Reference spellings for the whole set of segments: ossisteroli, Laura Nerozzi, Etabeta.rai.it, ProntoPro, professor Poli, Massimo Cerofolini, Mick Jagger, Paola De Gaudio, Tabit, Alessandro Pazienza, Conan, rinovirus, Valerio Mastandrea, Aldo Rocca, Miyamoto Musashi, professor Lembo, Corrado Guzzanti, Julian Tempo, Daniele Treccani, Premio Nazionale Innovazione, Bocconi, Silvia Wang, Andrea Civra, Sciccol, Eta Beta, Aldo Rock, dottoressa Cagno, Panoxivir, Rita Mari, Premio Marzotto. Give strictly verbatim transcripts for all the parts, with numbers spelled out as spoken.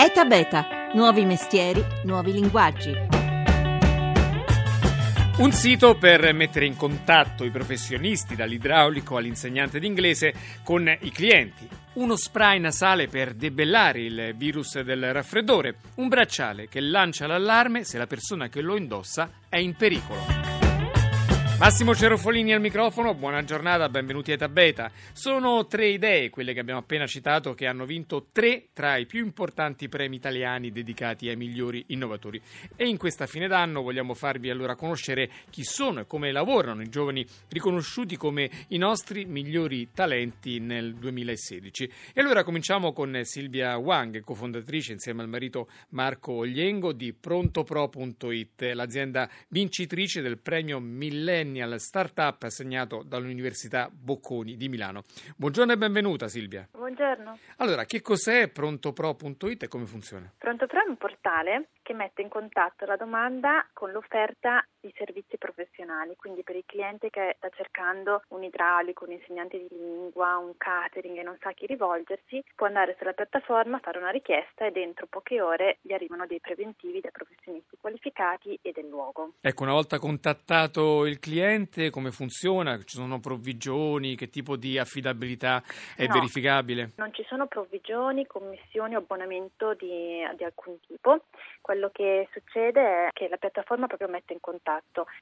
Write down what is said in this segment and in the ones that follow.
Eta Beta, nuovi mestieri, nuovi linguaggi. Un sito per mettere in contatto i professionisti, dall'idraulico all'insegnante d'inglese, con i clienti. Uno spray nasale per debellare il virus del raffreddore. Un bracciale che lancia l'allarme se la persona che lo indossa è in pericolo. Massimo Cerofolini al microfono, buona giornata, benvenuti a Eta Beta. Sono tre idee, quelle che abbiamo appena citato, che hanno vinto tre tra i più importanti premi italiani dedicati ai migliori innovatori. E in questa fine d'anno vogliamo farvi allora conoscere chi sono e come lavorano i giovani riconosciuti come i nostri migliori talenti nel duemilasedici. E allora cominciamo con Silvia Wang, cofondatrice insieme al marito Marco Ogliengo di Pronto Pro punto it, l'azienda vincitrice del premio Millennio al Startup assegnato dall'Università Bocconi di Milano. Buongiorno e benvenuta Silvia. Buongiorno. Allora, che cos'è Pronto Pro punto it e come funziona? ProntoPro è un portale che mette in contatto la domanda con l'offerta di servizi professionali, quindi per il cliente che sta cercando un idraulico, un insegnante di lingua, un catering e non sa a chi rivolgersi, può andare sulla piattaforma, fare una richiesta e dentro poche ore gli arrivano dei preventivi da professionisti qualificati e del luogo. Ecco, una volta contattato il cliente, come funziona? Ci sono provvigioni? Che tipo di affidabilità è no, verificabile? Non ci sono provvigioni, commissioni o abbonamento di, di alcun tipo. Quello che succede è che la piattaforma proprio mette in contatto,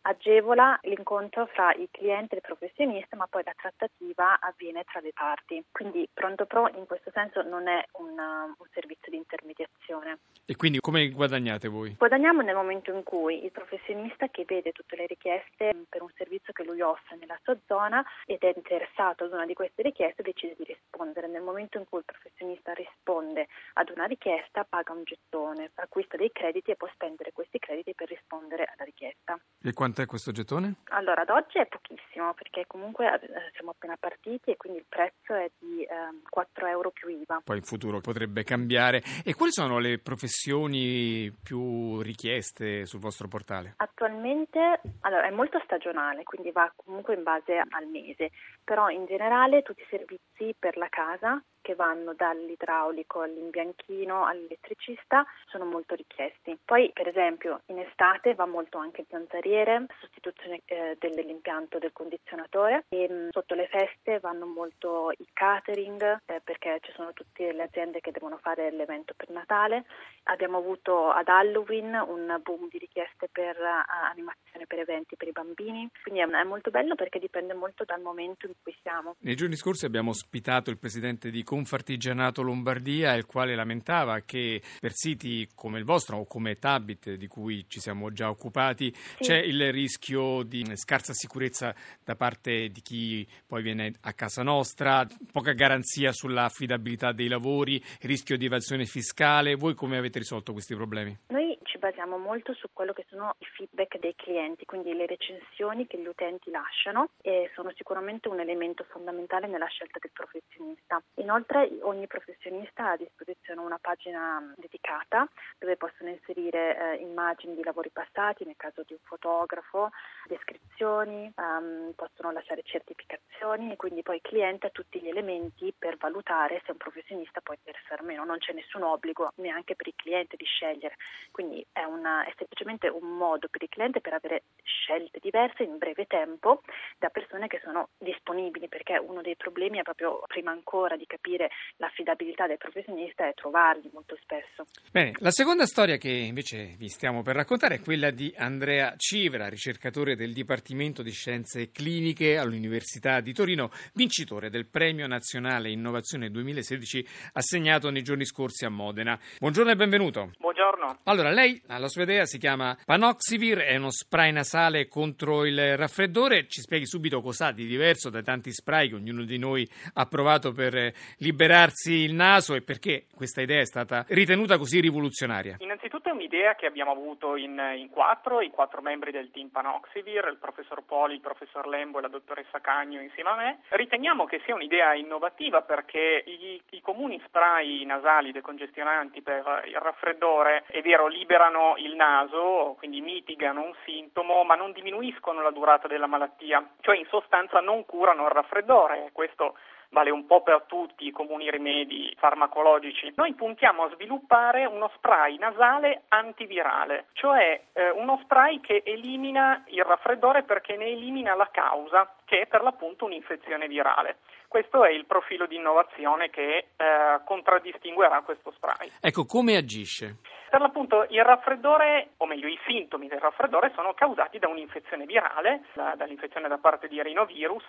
agevola l'incontro fra il cliente e il professionista, ma poi la trattativa avviene tra le parti. Quindi ProntoPro in questo senso non è un, un servizio di intermediazione. E quindi come guadagnate voi? Guadagniamo nel momento in cui il professionista, che vede tutte le richieste per un servizio che lui offre nella sua zona ed è interessato ad una di queste richieste, decide di rispondere. Nel momento in cui il professionista risponde ad una richiesta, paga un gettone, acquista dei crediti e può spendere questi crediti per rispondere alla richiesta. E quanto è questo gettone? Allora, ad oggi è pochissimo, perché comunque siamo appena partiti e quindi il prezzo è di eh, quattro euro più I V A. Poi in futuro potrebbe cambiare. E quali sono le professioni più richieste sul vostro portale? Attualmente, allora, è molto stagionale, quindi va comunque in base al mese, però in generale tutti i servizi per la casa, che vanno dall'idraulico all'imbianchino all'elettricista, sono molto richiesti. Poi per esempio in estate va molto anche il piantariere, sostituzione eh, dell'impianto del condizionatore, e mh, sotto le feste vanno molto i catering eh, perché ci sono tutte le aziende che devono fare l'evento per Natale. Abbiamo avuto ad Halloween un boom di richieste per uh, animazione per eventi per i bambini, quindi è, è molto bello perché dipende molto dal momento in cui siamo. Nei giorni scorsi abbiamo ospitato il presidente di Artigianato Lombardia, il quale lamentava che per siti come il vostro o come Tabit, di cui ci siamo già occupati, sì, c'è il rischio di scarsa sicurezza da parte di chi poi viene a casa nostra, poca garanzia sulla affidabilità dei lavori, rischio di evasione fiscale. Voi come avete risolto questi problemi? Noi ci basiamo molto su quello che sono i feedback dei clienti, quindi le recensioni che gli utenti lasciano, e sono sicuramente un elemento fondamentale nella scelta del professionista. Inoltre ogni professionista ha a disposizione una pagina dedicata dove possono inserire eh, immagini di lavori passati, nel caso di un fotografo, descrizioni, um, possono lasciare certificazioni, e quindi poi il cliente ha tutti gli elementi per valutare se un professionista può interessare o meno. Non c'è nessun obbligo neanche per il cliente di scegliere, quindi è, una, è semplicemente un modo per il cliente per avere scelte diverse in breve tempo da persone che sono disponibili, perché uno dei problemi è proprio, prima ancora di capire l'affidabilità del professionista, è trovarli molto spesso. Bene, la seconda storia che invece vi stiamo per raccontare è quella di Andrea Civra, ricercatore del Dipartimento di Scienze Cliniche all'Università di Torino, vincitore del Premio Nazionale Innovazione duemilasedici assegnato nei giorni scorsi a Modena. Buongiorno e benvenuto. Buongiorno. Allora, lei, la sua idea si chiama Panoxivir, è uno spray nasale contro il raffreddore. Ci spieghi subito cos'ha di diverso dai tanti spray che ognuno di noi ha provato per liberarsi il naso, e perché questa idea è stata ritenuta così rivoluzionaria? Innanzitutto è un'idea che abbiamo avuto in, in quattro, i quattro membri del team Panoxivir, il professor Poli, il professor Lembo e la dottoressa Cagno insieme a me. Riteniamo che sia un'idea innovativa perché i, i comuni spray nasali decongestionanti per il raffreddore, è vero, liberano il naso, quindi mitigano un sintomo, ma non diminuiscono la durata della malattia, cioè in sostanza non curano il raffreddore. Questo vale un po' per tutti i comuni rimedi farmacologici. Noi puntiamo a sviluppare uno spray nasale antivirale, cioè eh, uno spray che elimina il raffreddore perché ne elimina la causa, che è per l'appunto un'infezione virale. Questo è il profilo di innovazione che eh, contraddistinguerà questo spray. Ecco, come agisce? Per l'appunto il raffreddore, o meglio i sintomi del raffreddore, sono causati da un'infezione virale, da, dall'infezione da parte di rinovirus.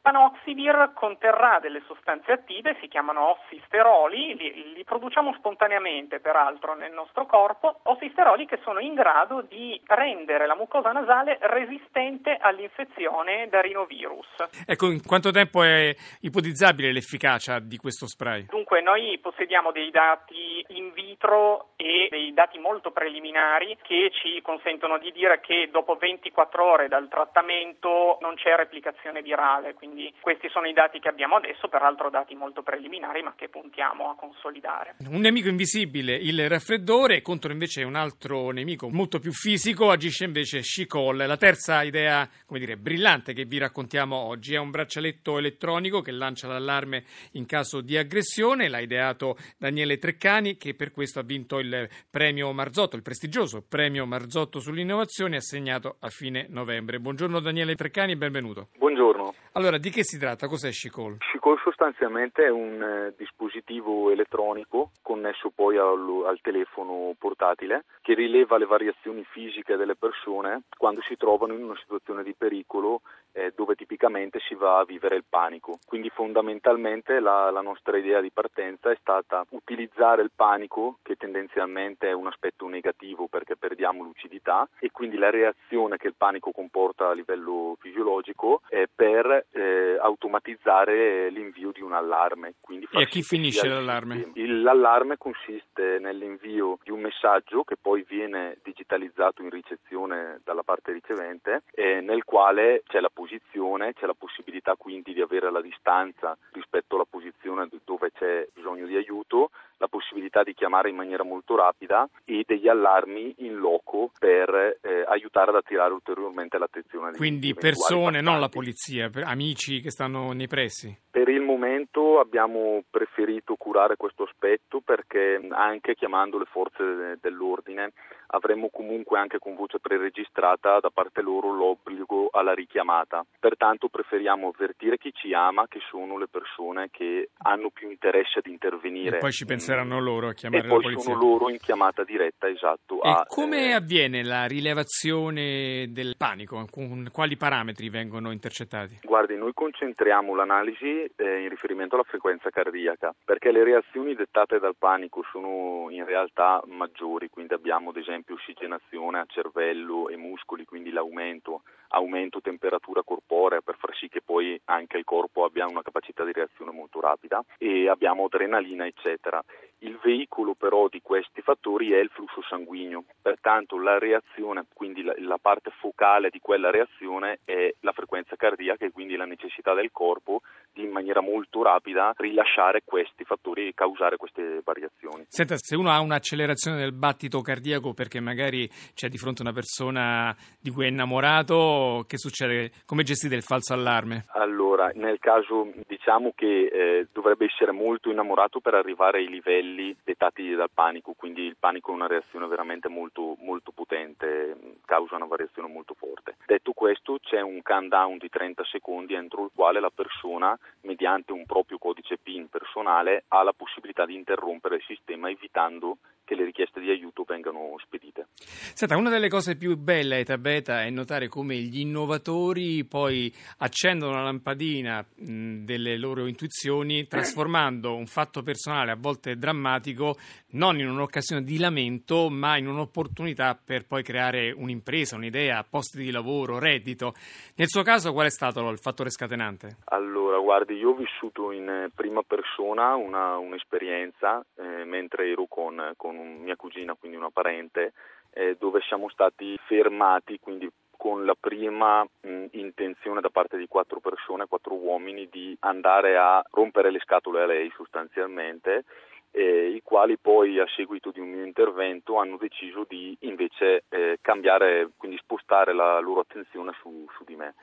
Panoxivir conterrà delle sostanze attive, si chiamano ossisteroli, li, li produciamo spontaneamente peraltro nel nostro corpo, ossisteroli che sono in grado di rendere la mucosa nasale resistente all'infezione da rinovirus. Ecco, in quanto tempo è ipotizzabile l'efficacia di questo spray? Dunque, noi possediamo dei dati in vitro e dei dati molto preliminari che ci consentono di dire che dopo ventiquattro ore dal trattamento non c'è replicazione virale, quindi Quindi questi sono i dati che abbiamo adesso, peraltro dati molto preliminari ma che puntiamo a consolidare. Un nemico invisibile, il raffreddore, contro invece un altro nemico molto più fisico agisce invece Sciccol. La terza idea, come dire, brillante che vi raccontiamo oggi è un braccialetto elettronico che lancia l'allarme in caso di aggressione. L'ha ideato Daniele Treccani, che per questo ha vinto il Premio Marzotto, il prestigioso Premio Marzotto sull'innovazione, assegnato a fine novembre. Buongiorno Daniele Treccani, benvenuto. Buongiorno. Allora, di che si tratta? Cos'è Sciccol? Sciccol sostanzialmente è un eh, dispositivo elettronico connesso poi al, al telefono portatile che rileva le variazioni fisiche delle persone quando si trovano in una situazione di pericolo eh, dove tipicamente si va a vivere il panico. Quindi fondamentalmente la, la nostra idea di partenza è stata utilizzare il panico, che tendenzialmente è un aspetto negativo perché perdiamo lucidità, e quindi la reazione che il panico comporta a livello fisiologico eh, per Eh, automatizzare l'invio di un allarme. Quindi e a chi finisce l'allarme? Il, l'allarme consiste nell'invio di un messaggio che poi viene digitalizzato in ricezione dalla parte ricevente, eh, nel quale c'è la posizione, c'è la possibilità quindi di avere la distanza rispetto alla posizione dove c'è bisogno di aiuto, la possibilità di chiamare in maniera molto rapida e degli allarmi in loco per eh, aiutare ad attirare ulteriormente l'attenzione. Quindi persone, non la polizia, per amici che stanno nei pressi. Per il momento abbiamo preferito curare questo aspetto perché anche chiamando le forze dell'ordine avremmo comunque anche con voce preregistrata da parte loro l'obbligo alla richiamata. Pertanto preferiamo avvertire chi ci ama, che sono le persone che hanno più interesse ad intervenire. E poi ci penseranno loro a chiamare e la polizia. E poi sono loro in chiamata diretta, esatto. E a, come eh... avviene la rilevazione del panico? Con quali parametri vengono intercettati? Guardi, noi concentriamo l'analisi eh, in riferimento alla frequenza cardiaca, perché le reazioni dettate dal panico sono in realtà maggiori, quindi abbiamo ad esempio ossigenazione a cervello e muscoli, quindi l'aumento, aumento temperatura corporea per far sì che poi anche il corpo abbia una capacità di reazione molto rapida, e abbiamo adrenalina eccetera. Il veicolo però di questi fattori è il flusso sanguigno, pertanto la reazione, quindi la, la parte focale di quella reazione è la frequenza cardiaca e quindi la necessità del corpo di in maniera molto rapida rilasciare questi fattori e causare queste variazioni. Senta, se uno ha un'accelerazione del battito cardiaco perché magari c'è di fronte una persona di cui è innamorato, che succede? Come gestire il falso allarme? Allora, nel caso diciamo che eh, dovrebbe essere molto innamorato per arrivare ai livelli dettati dal panico, quindi il panico è una reazione veramente molto molto potente, causa una variazione molto forte. Detto questo, c'è un countdown di trenta secondi entro il quale la persona, mediante un proprio codice PIN personale, ha la possibilità di interrompere il sistema evitando che le richieste di aiuto vengano spedite. Senta, una delle cose più belle a Eta Beta è notare come gli innovatori poi accendono la lampadina mh, delle loro intuizioni, trasformando un fatto personale a volte drammatico non in un'occasione di lamento ma in un'opportunità per poi creare un'impresa, un'idea, posti di lavoro, reddito. Nel suo caso qual è stato il fattore scatenante? Allora, guardi, io ho vissuto in prima persona una, un'esperienza eh, mentre ero con, con mia cugina, quindi una parente, eh, dove siamo stati fermati, quindi con la prima mh, intenzione da parte di quattro persone, quattro uomini, di andare a rompere le scatole a lei sostanzialmente, eh, i quali poi a seguito di un mio intervento hanno deciso di invece eh, cambiare, quindi spostare la loro attenzione su, su di me.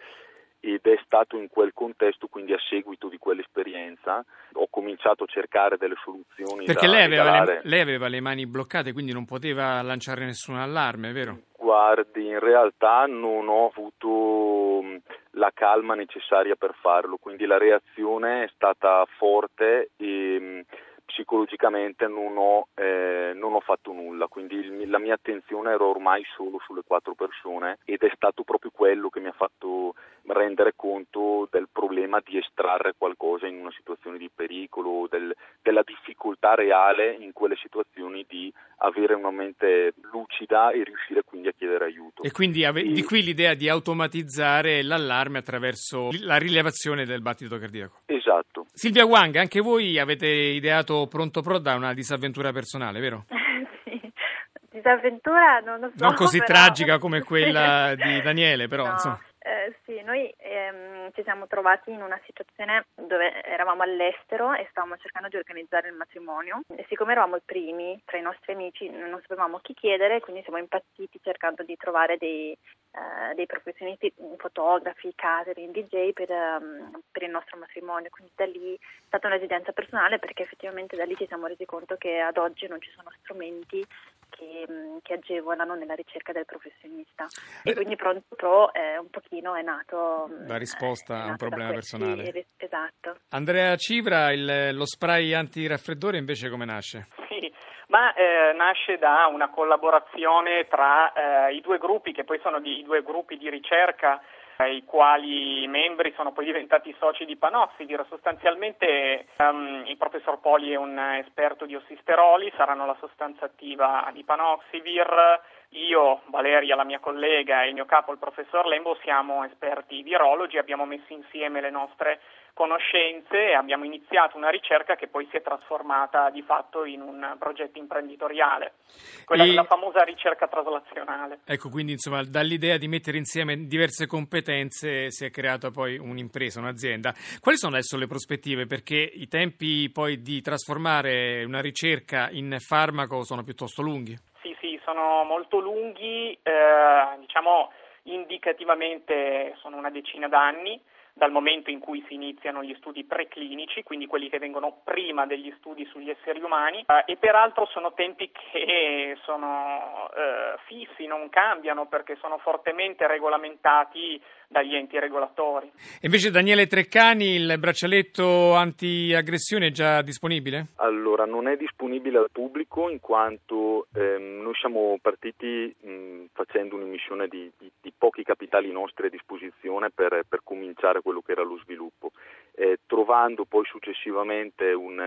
ed è stato in quel contesto, quindi a seguito di quell'esperienza, ho cominciato a cercare delle soluzioni. Perché da lei aveva, le, lei aveva le mani bloccate, quindi non poteva lanciare nessun allarme, vero? Guardi, in realtà non ho avuto la calma necessaria per farlo, quindi la reazione è stata forte e psicologicamente non ho, eh, non ho fatto nulla, quindi il, la mia attenzione era ormai solo sulle quattro persone ed è stato proprio quello che mi ha fatto rendere conto del problema di estrarre qualcosa in una situazione di pericolo, del, della difficoltà reale in quelle situazioni di avere una mente lucida e riuscire quindi a chiedere aiuto. E quindi ave- e... di qui l'idea di automatizzare l'allarme attraverso la rilevazione del battito cardiaco. Esatto. Silvia Wang, anche voi avete ideato Pronto Pro da una disavventura personale, vero? Sì, disavventura non lo so. Non così però... tragica come quella di Daniele, però no, insomma. Eh, sì, noi ehm, ci siamo trovati in una situazione dove eravamo all'estero e stavamo cercando di organizzare il matrimonio e siccome eravamo i primi tra i nostri amici non sapevamo chi chiedere, quindi siamo impazziti cercando di trovare dei, eh, dei professionisti, fotografi, catering, D J per, um, per il nostro matrimonio, quindi da lì è stata una esigenza personale perché effettivamente da lì ci siamo resi conto che ad oggi non ci sono strumenti Che, che agevolano nella ricerca del professionista e quindi Pronto Pro è un pochino è nato la risposta nato a un problema personale. Sì, esatto. Andrea Civra, il, lo spray antiraffreddore invece come nasce? Sì, ma eh, nasce da una collaborazione tra eh, i due gruppi che poi sono di, i due gruppi di ricerca i quali membri sono poi diventati soci di Panoxivir. Sostanzialmente um, il professor Poli è un esperto di ossisteroli, saranno la sostanza attiva di Panoxivir. Io, Valeria, la mia collega e il mio capo, il professor Lembo, siamo esperti virologi, abbiamo messo insieme le nostre conoscenze e abbiamo iniziato una ricerca che poi si è trasformata di fatto in un progetto imprenditoriale, quella e... della famosa ricerca traslazionale. Ecco, quindi insomma dall'idea di mettere insieme diverse competenze si è creata poi un'impresa, un'azienda. Quali sono adesso le prospettive? Perché i tempi poi di trasformare una ricerca in farmaco sono piuttosto lunghi. Sì, sì, sono molto lunghi, eh, diciamo indicativamente sono una decina d'anni dal momento in cui si iniziano gli studi preclinici, quindi quelli che vengono prima degli studi sugli esseri umani, eh, e peraltro sono tempi che sono eh, fissi, non cambiano perché sono fortemente regolamentati dagli enti regolatori. E invece Daniele Treccani, il braccialetto antiaggressione è già disponibile? Allora, non è disponibile al pubblico in quanto ehm, noi siamo partiti mh, facendo un'emissione di, di, di pochi capitali nostri a disposizione per, per cominciare quello che era lo sviluppo, eh, trovando poi successivamente un,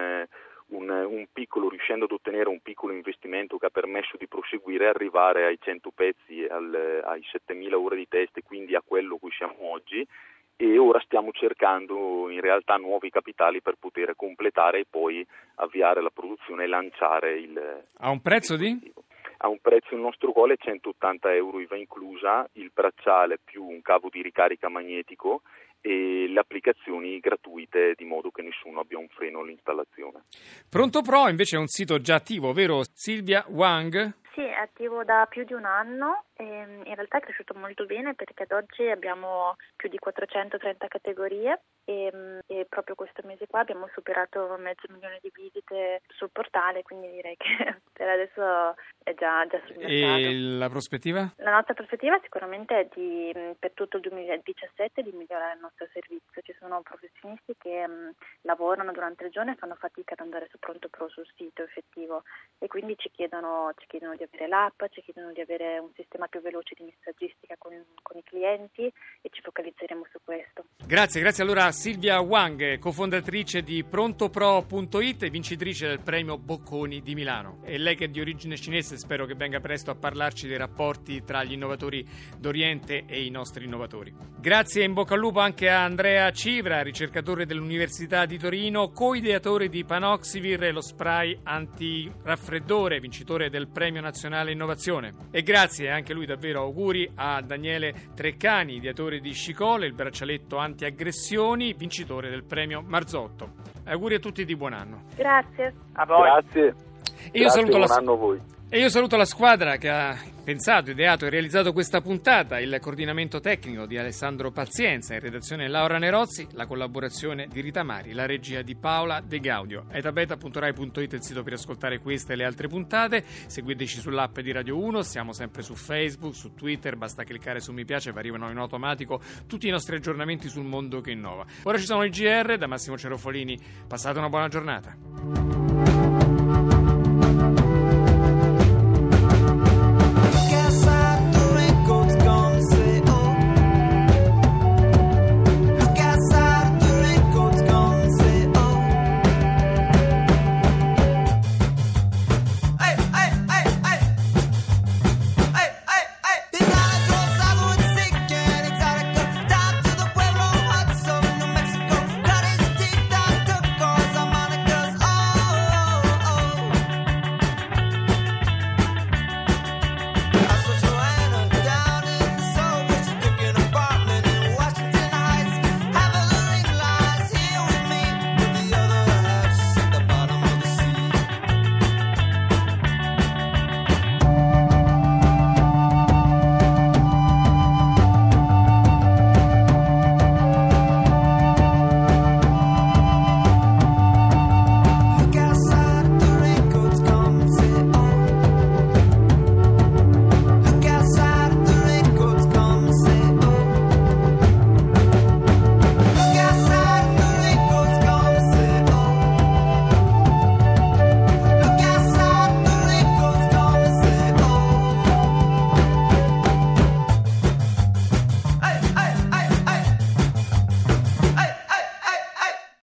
un, un piccolo, riuscendo ad ottenere un piccolo investimento che ha permesso di proseguire e arrivare ai cento pezzi, al, ai settemila ore di test e quindi a quello cui siamo oggi, e ora stiamo cercando in realtà nuovi capitali per poter completare e poi avviare la produzione e lanciare il... A un prezzo di? A un prezzo, il nostro gol è centottanta euro I V A inclusa, il bracciale più un cavo di ricarica magnetico e le applicazioni gratuite di modo che nessuno abbia un freno all'installazione. Pronto Pro invece è un sito già attivo, vero Silvia Wang? Sì, è attivo da più di un anno e in realtà è cresciuto molto bene perché ad oggi abbiamo più di quattrocentotrenta categorie e, e proprio questo mese qua abbiamo superato mezzo milione di visite sul portale, quindi direi che per adesso è già, già successo. E la prospettiva? La nostra prospettiva sicuramente è di, per tutto il duemiladiciassette di migliorare il nostro servizio. Ci sono professionisti che mh, lavorano durante il giorno e fanno fatica ad andare su Pronto Pro sul sito effettivo e quindi ci chiedono, ci chiedono di avere l'app, ci chiedono di avere un sistema più veloce di messaggistica con, con i clienti e ci focalizzeremo su questo. Grazie, grazie allora Silvia Wang, cofondatrice di Pronto Pro punto it e vincitrice del premio Bocconi di Milano. E lei che è di origine cinese, spero che venga presto a parlarci dei rapporti tra gli innovatori d'Oriente e i nostri innovatori. Grazie e in bocca al lupo anche a Andrea Civra, ricercatore dell'Università di Torino, co-ideatore di Panoxivir, lo spray anti-raffreddore, vincitore del Premio Nazionale Innovazione. E grazie anche lui, davvero auguri a Daniele Treccani, ideatore di Sciccol, il braccialetto anti-aggressioni, vincitore del Premio Marzotto. Auguri a tutti di buon anno. Grazie. A voi. Grazie. E io Grazie, saluto buon la... anno a voi. E io saluto la squadra che ha pensato, ideato e realizzato questa puntata, il coordinamento tecnico di Alessandro Pazienza, in redazione Laura Nerozzi, la collaborazione di Rita Mari, la regia di Paola De Gaudio. Etabeta punto rai punto it è il sito per ascoltare queste e le altre puntate. Seguiteci sull'app di Radio uno, siamo sempre su Facebook, su Twitter, basta cliccare su mi piace e vi arrivano in automatico tutti i nostri aggiornamenti sul mondo che innova. Ora ci sono i G R, da Massimo Cerofolini, passate una buona giornata.